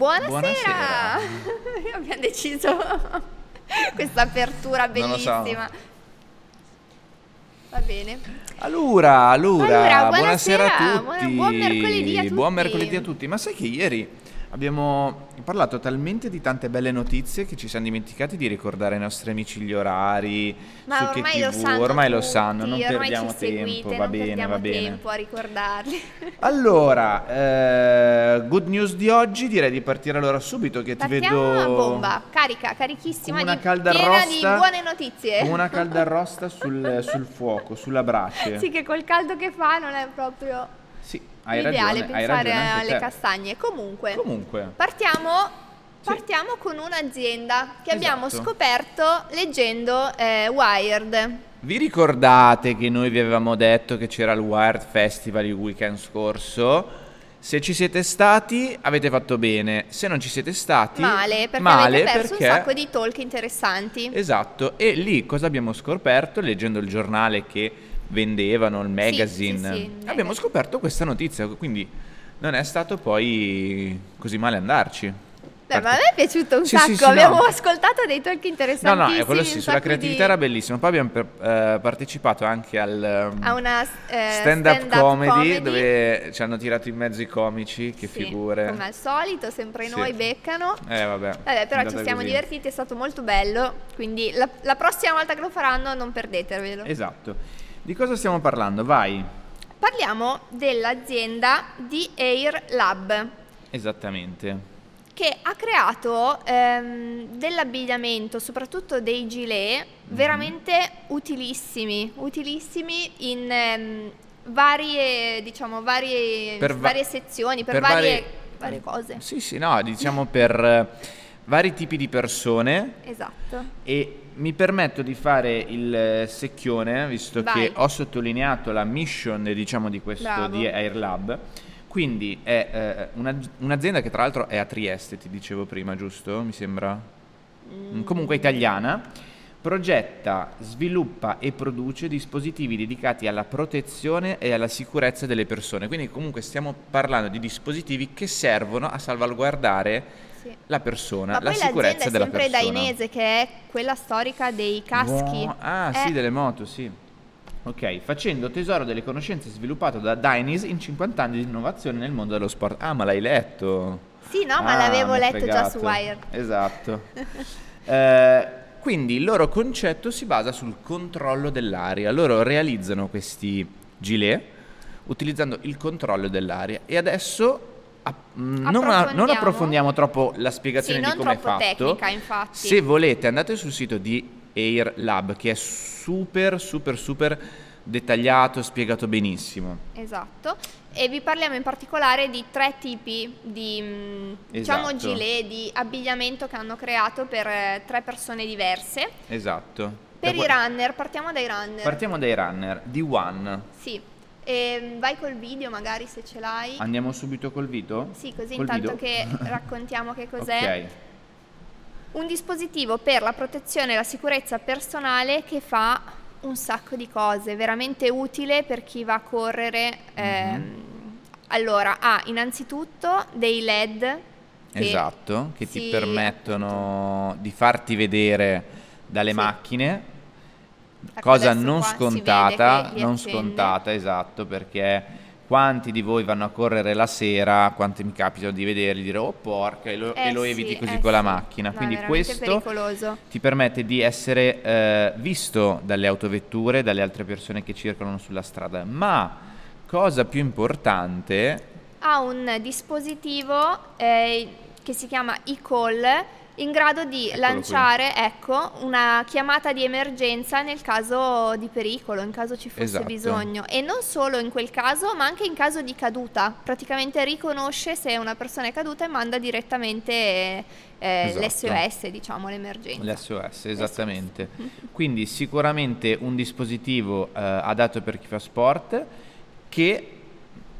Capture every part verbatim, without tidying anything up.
Buonasera! Buonasera. Abbiamo deciso questa apertura bellissima. So. Va bene. Allora, allora, allora buonasera, buonasera a tutti. Buon mercoledì a tutti. Buon mercoledì a tutti. Ma sai che ieri abbiamo parlato talmente di tante belle notizie che ci siamo dimenticati di ricordare ai nostri amici gli orari. Ma su ormai, che tivù, lo sanno ormai tutti, lo sanno, non perdiamo tempo, seguite, va non bene, perdiamo va bene. Tempo a ricordarli. Allora, eh, good news di oggi, direi di partire allora subito che partiamo ti vedo. Partiamo a bomba, carica, carichissima, una di, calda piena rosta, di buone notizie. Una calda rosta sul, sul fuoco, sulla brace. Sì, che col caldo che fa non è proprio. Sì, hai ragione, hai ragione anche alle te. Castagne. Comunque, Comunque. partiamo, partiamo sì. con un'azienda che esatto. abbiamo scoperto leggendo eh, Wired. Vi ricordate che noi vi avevamo detto che c'era il Wired Festival il weekend scorso? Se ci siete stati avete fatto bene, se non ci siete stati male, perché male avete perso perché... un sacco di talk interessanti. Esatto, e lì cosa abbiamo scoperto leggendo il giornale che vendevano il magazine, sì, sì, sì, abbiamo magazine. scoperto questa notizia, quindi non è stato poi così male andarci. Beh, ma a me è piaciuto un sì, sacco, sì, sì, abbiamo no. ascoltato dei talk interessantissimi. No, no, è quello sì, sulla creatività di... era bellissimo. Poi abbiamo per, eh, partecipato anche al um, a una eh, stand-up, stand-up comedy, comedy dove ci hanno tirato in mezzo i comici, che sì, figure. Come al solito, sempre noi sì. beccano. Eh vabbè. Vabbè, però ci siamo così. divertiti, è stato molto bello, quindi la, la prossima volta che lo faranno non perdetevelo. Esatto. Di cosa stiamo parlando? Vai! Parliamo dell'azienda di Airlab. Esattamente. Che ha creato ehm, dell'abbigliamento, soprattutto dei gilet, mm. veramente utilissimi. Utilissimi in ehm, varie, diciamo, varie, per va- varie sezioni, per, per varie, varie, varie cose. Sì, sì, no, diciamo per vari tipi di persone. Esatto. E... mi permetto di fare il secchione, visto Vai. che ho sottolineato la mission, diciamo, di questo Bravo. di Airlab. Quindi è eh, una, un'azienda che tra l'altro è a Trieste, ti dicevo prima, giusto? Mi sembra? Mm. Comunque italiana. Progetta, sviluppa e produce dispositivi dedicati alla protezione e alla sicurezza delle persone. Quindi comunque stiamo parlando di dispositivi che servono a salvaguardare Sì. la persona, la sicurezza della persona. Ma poi l'azienda è sempre Dainese, che è quella storica dei caschi. Wow. Ah, è... sì, delle moto, sì. Ok, facendo tesoro delle conoscenze sviluppate da Dainese in cinquanta anni di innovazione nel mondo dello sport. Ah, ma l'hai letto? Sì, no, ah, ma l'avevo letto fregato. già su Wired. Esatto. eh, quindi il loro concetto si basa sul controllo dell'aria. Loro realizzano questi gilet utilizzando il controllo dell'aria e adesso... A, mh, approfondiamo. Non, non approfondiamo troppo la spiegazione sì, di come è fatto tecnica, infatti. Se volete andate sul sito di Airlab, che è super super super dettagliato, spiegato benissimo. Esatto. E vi parliamo in particolare di tre tipi di mh, esatto. diciamo gilet, di abbigliamento che hanno creato per eh, tre persone diverse. Esatto. Per da i qua... runner, partiamo dai runner. Partiamo dai runner di One. Sì. E vai col video magari se ce l'hai. Andiamo subito col video? Sì, così col intanto video. Che raccontiamo che cos'è. Ok. Un dispositivo per la protezione e la sicurezza personale che fa un sacco di cose, veramente utile per chi va a correre. Mm-hmm. Eh, allora, ha ah, innanzitutto dei L E D. Che esatto, che si... ti permettono di farti vedere dalle sì. macchine. Cosa non scontata, non scontata, esatto, perché quanti di voi vanno a correre la sera, quanti mi capitano di vederli dire oh porca e lo, eh e lo sì, eviti così eh con sì. la macchina. No, quindi questo pericoloso. Ti permette di essere eh, visto dalle autovetture, dalle altre persone che circolano sulla strada, ma cosa più importante ha un dispositivo eh, che si chiama e-call, in grado di Eccolo lanciare qui. ecco una chiamata di emergenza nel caso di pericolo, in caso ci fosse esatto. bisogno, e non solo in quel caso ma anche in caso di caduta, praticamente riconosce se una persona è caduta e manda direttamente eh, esatto. l'esse o esse, diciamo l'emergenza. L'esse o esse, esattamente. l'esse o esse. Quindi sicuramente un dispositivo eh, adatto per chi fa sport che,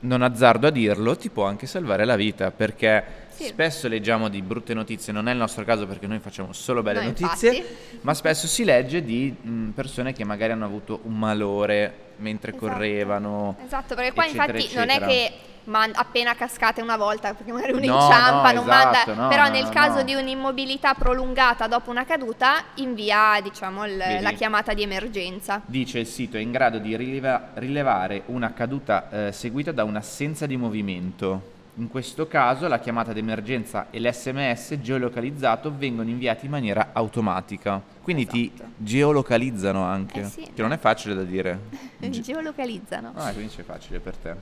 non azzardo a dirlo, ti può anche salvare la vita, perché Sì. Spesso leggiamo di brutte notizie, non è il nostro caso perché noi facciamo solo belle no, notizie, infatti. Ma spesso si legge di mh, persone che magari hanno avuto un malore mentre esatto. correvano. Esatto, perché qua eccetera, infatti eccetera. Non è che man- appena cascate una volta, perché magari uno no, inciampa, no, non esatto, manda, no, però no, nel no, caso no. di un'immobilità prolungata dopo una caduta invia diciamo l- la chiamata di emergenza. Dice il sito è in grado di rileva- rilevare una caduta eh, seguita da un'assenza di movimento. In questo caso la chiamata d'emergenza e l'esse emme esse geolocalizzato vengono inviati in maniera automatica. Quindi esatto. ti geolocalizzano anche, eh sì, che non è facile da dire. Ge- geolocalizzano. Ah, quindi c'è facile per te.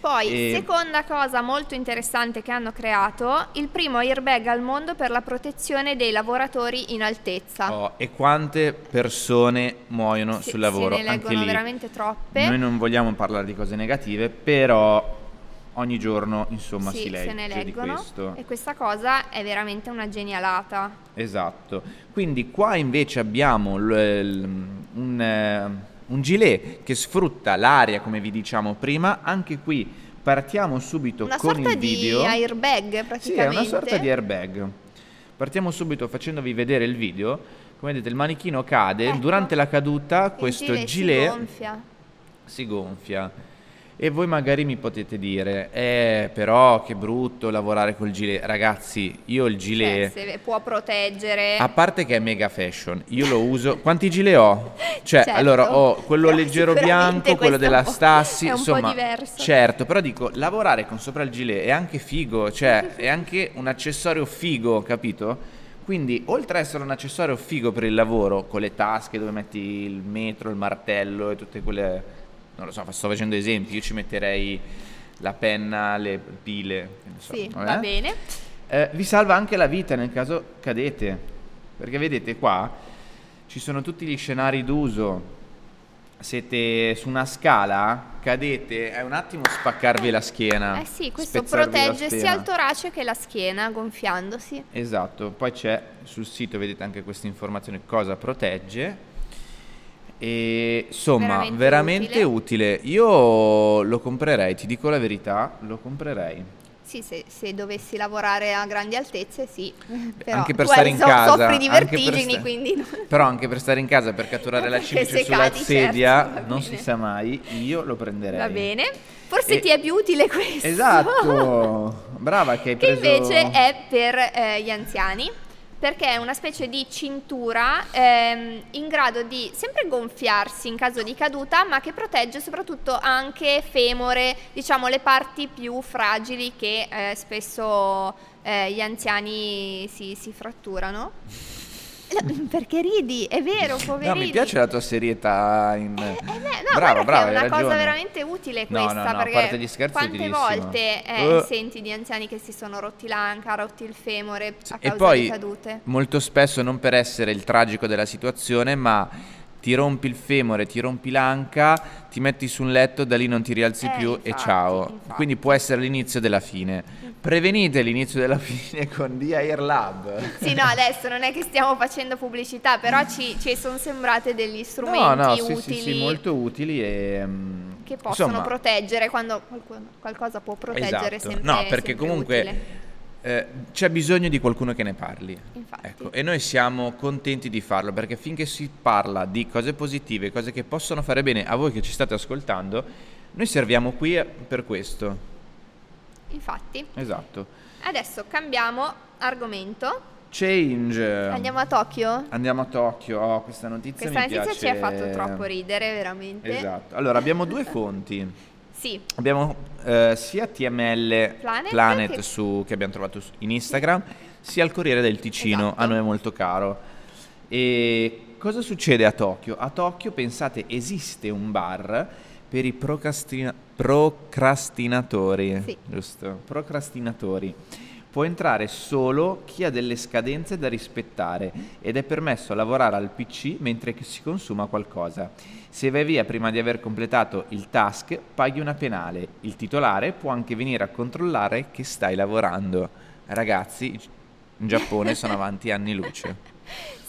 Poi, e... seconda cosa molto interessante che hanno creato, il primo airbag al mondo per la protezione dei lavoratori in altezza. Oh, e quante persone muoiono sì, sul lavoro, anche lì. Se ne leggono veramente troppe. Noi non vogliamo parlare di cose negative, però... ogni giorno insomma sì, si legge se ne leggono, di questo e questa cosa è veramente una genialata. Esatto, quindi qua invece abbiamo l- l- un, uh, un gilet che sfrutta l'aria come vi diciamo prima, anche qui partiamo subito una con il video. Una sorta di airbag praticamente. Sì, è una sorta di airbag. Partiamo subito facendovi vedere il video, come vedete il manichino cade, ecco. Durante la caduta il questo gilet, gilet si gonfia. Si gonfia. E voi magari mi potete dire, eh però che brutto lavorare col gilet. Ragazzi, io il gilet... Cioè, se può proteggere... A parte che è mega fashion, io lo uso... Quanti gilet ho? Cioè, certo. Allora, ho quello però leggero bianco, quello della Stassi, insomma... Certo, però dico, lavorare con sopra il gilet è anche figo, cioè è anche un accessorio figo, capito? Quindi, oltre ad essere un accessorio figo per il lavoro, con le tasche dove metti il metro, il martello e tutte quelle... non lo so, sto facendo esempi, io ci metterei la penna, le pile, non so, sì, vabbè. Va bene. Eh, vi salva anche la vita nel caso cadete, perché vedete qua ci sono tutti gli scenari d'uso, siete su una scala, cadete, è un attimo spaccarvi eh, la schiena. Eh sì, questo protegge sia il torace che la schiena gonfiandosi. Esatto, poi c'è sul sito, vedete anche questa informazione, cosa protegge. E insomma veramente, veramente utile. utile Io lo comprerei, ti dico la verità, lo comprerei sì se, se dovessi lavorare a grandi altezze sì. Però anche per stare in so, casa soffri di vertigini anche per sta- quindi no. Però anche per stare in casa, per catturare la cimice sulla cadi, sedia certo, non si sa mai, io lo prenderei. Va bene, forse e... ti è più utile questo. Esatto, brava che hai preso. Che invece è per eh, gli anziani, perché è una specie di cintura ehm, in grado di sempre gonfiarsi in caso di caduta, ma che protegge soprattutto anche femore, diciamo le parti più fragili che eh, spesso eh, gli anziani si, si fratturano. Perché ridi? È vero, poverino. No, mi piace la tua serietà. In... Eh, eh, no, brava, brava, è una cosa ragione. Veramente utile questa, no, no, no, perché a parte gli scherzi quante volte eh, uh. senti di anziani che si sono rotti l'anca, rotti il femore a causa e poi, di cadute. Molto spesso non per essere il tragico della situazione, ma ti rompi il femore, ti rompi l'anca, ti metti su un letto, da lì non ti rialzi eh, più infatti, e ciao. Infatti. Quindi può essere l'inizio della fine. Prevenite l'inizio della fine con The Airlab. Sì, no, adesso non è che stiamo facendo pubblicità, però ci, ci sono sembrate degli strumenti no, no, utili. Sì, sì, sì, molto utili e... che possono insomma, proteggere, quando qualcuno, qualcosa può proteggere esatto. sempre. No, perché sempre comunque... utile. Eh, c'è bisogno di qualcuno che ne parli. Infatti. Ecco, e noi siamo contenti di farlo, perché finché si parla di cose positive, cose che possono fare bene a voi che ci state ascoltando, noi serviamo qui per questo. Infatti. Esatto. Adesso cambiamo argomento. Change. Andiamo a Tokyo? Andiamo a Tokyo. Oh, questa notizia questa mi piace. Questa notizia ci ha fatto troppo ridere, veramente. Esatto. Allora, abbiamo due fonti. Sì. Abbiamo eh, sia T M L Planet, Planet che... Su, che abbiamo trovato in Instagram, sia il Corriere del Ticino, esatto. A noi è molto caro. E cosa succede a Tokyo? A Tokyo, pensate, esiste un bar per i procrastina- procrastinatori, sì. Giusto? Procrastinatori. Può entrare solo chi ha delle scadenze da rispettare ed è permesso lavorare al pi ci mentre che si consuma qualcosa. Se vai via prima di aver completato il task, paghi una penale. Il titolare può anche venire a controllare che stai lavorando. Ragazzi, in Giappone sono avanti anni luce.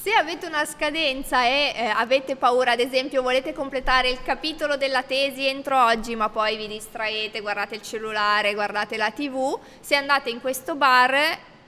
Se avete una scadenza e eh, avete paura, ad esempio volete completare il capitolo della tesi entro oggi ma poi vi distraete, guardate il cellulare, guardate la tivù, se andate in questo bar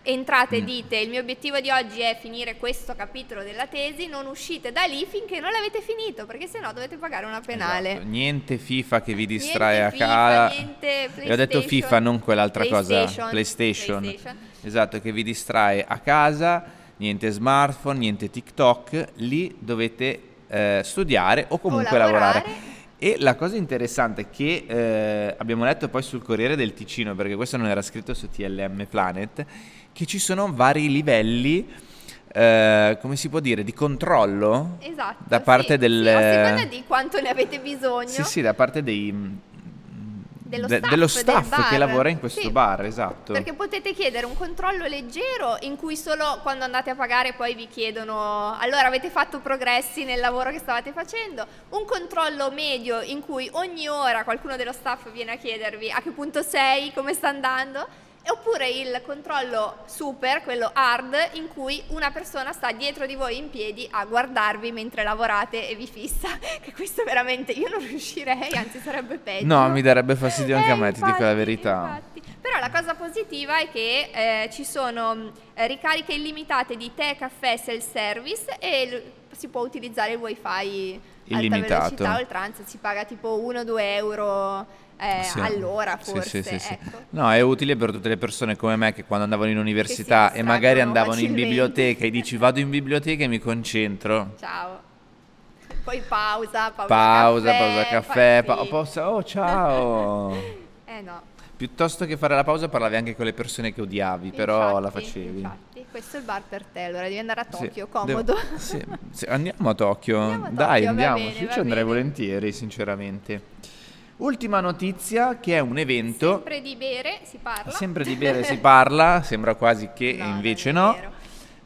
entrate e dite il mio obiettivo di oggi è finire questo capitolo della tesi, non uscite da lì finché non l'avete finito, perché sennò dovete pagare una penale. Esatto. Niente FIFA che vi distrae niente a FIFA, casa. Niente PlayStation. E ho detto FIFA, non quell'altra PlayStation. cosa, PlayStation. PlayStation. Esatto, che vi distrae a casa, niente smartphone, niente TikTok, lì dovete eh, studiare o comunque o lavorare. lavorare. E la cosa interessante che eh, abbiamo letto poi sul Corriere del Ticino, perché questo non era scritto su T M L Planet, che ci sono vari livelli, eh, come si può dire, di controllo, esatto, da parte sì, del... Sì, a seconda di quanto ne avete bisogno. Sì, sì, da parte dei... Dello staff, dello staff del che lavora in questo sì, bar, esatto. Perché potete chiedere un controllo leggero in cui solo quando andate a pagare poi vi chiedono allora avete fatto progressi nel lavoro che stavate facendo, un controllo medio in cui ogni ora qualcuno dello staff viene a chiedervi a che punto sei, come sta andando, oppure il controllo super, quello hard, in cui una persona sta dietro di voi in piedi a guardarvi mentre lavorate e vi fissa, che questo veramente io non riuscirei, anzi sarebbe peggio. No, mi darebbe fastidio anche eh, a me, infatti, ti dico la verità. Infatti. Però la cosa positiva è che eh, ci sono eh, ricariche illimitate di tè, caffè, self-service e l- si può utilizzare il wifi illimitato. Alta velocità, oltranza, si paga tipo uno due euro Eh, sì. allora forse sì, sì, sì, ecco. Sì. No, è utile per tutte le persone come me che quando andavano in università e magari andavano in biblioteca e dici vado in biblioteca e mi concentro, ciao, poi pausa pausa pausa caffè, pausa, caffè pa- sì. pausa oh ciao eh no, piuttosto che fare la pausa parlavi anche con le persone che odiavi, infatti, però la facevi, infatti. Questo è il bar per te, allora devi andare a Tokyo, sì, comodo devo, sì, sì, andiamo a Tokyo, andiamo a Tokyo dai, andiamo, bene, io ci andrei bene. volentieri, sinceramente. Ultima notizia, che è un evento... Sempre di bere si parla. Sempre di bere si parla, sembra quasi che no, invece no.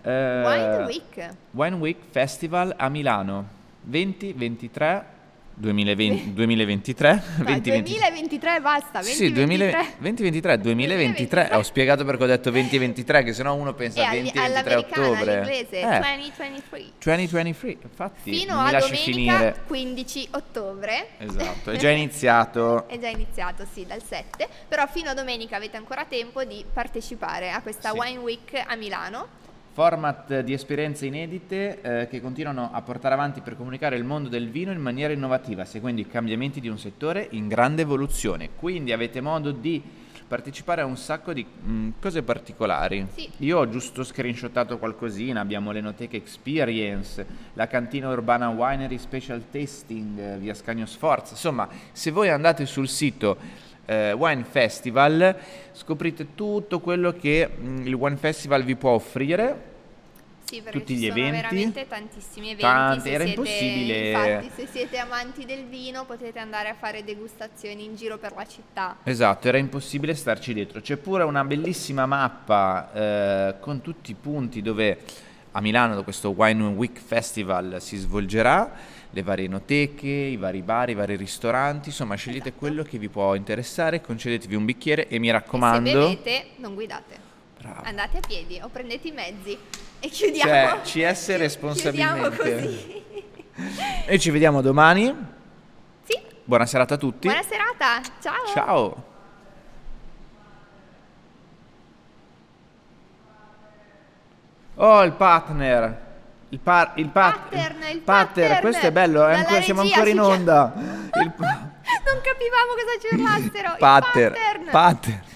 Eh, Wine Week. Wine Week Festival a Milano, venti ventitré duemilaventi, duemilaventitré. No, duemilaventitré basta, venti, sì, duemilaventitré, duemilaventitré, duemilaventitré, ho spiegato perché ho detto venti ventitré, che sennò uno pensa e venti ventitré ottobre. All'inglese, eh, duemilaventitré infatti. Fino a domenica finire. quindici ottobre. Esatto, è già iniziato. È già iniziato, sì, dal sette, però fino a domenica avete ancora tempo di partecipare a questa sì. Wine Week a Milano. Format di esperienze inedite eh, che continuano a portare avanti per comunicare il mondo del vino in maniera innovativa, seguendo i cambiamenti di un settore in grande evoluzione. Quindi avete modo di partecipare a un sacco di mh, cose particolari. Sì. Io ho giusto screenshotato qualcosina, abbiamo l'Enoteca Experience, la Cantina Urbana Winery Special Tasting, via Scagno Sforza. Insomma, se voi andate sul sito Uh, Wine Festival scoprite tutto quello che mh, il Wine Festival vi può offrire, sì, tutti gli eventi, veramente tantissimi eventi, Tanti, se era siete, impossibile infatti, se siete amanti del vino potete andare a fare degustazioni in giro per la città, esatto, era impossibile starci dietro, c'è pure una bellissima mappa eh, con tutti i punti dove a Milano questo Wine Week Festival si svolgerà, le varie enoteche, i vari bar, i vari ristoranti, insomma scegliete esatto. quello che vi può interessare, concedetevi un bicchiere e mi raccomando... E se bevete non guidate, bravo. Andate a piedi o prendete i mezzi e chiudiamo. Cioè ci esse responsabilmente. Chiudiamo così. E ci vediamo domani. Sì. Buona serata a tutti. Buona serata, ciao. Ciao. Oh, il partner. Il, par, il, pat, pattern, il pattern, pattern, questo è bello, è ancora, siamo ancora in onda. Il, non capivamo cosa ci urlassero. Pattern, pattern. pattern.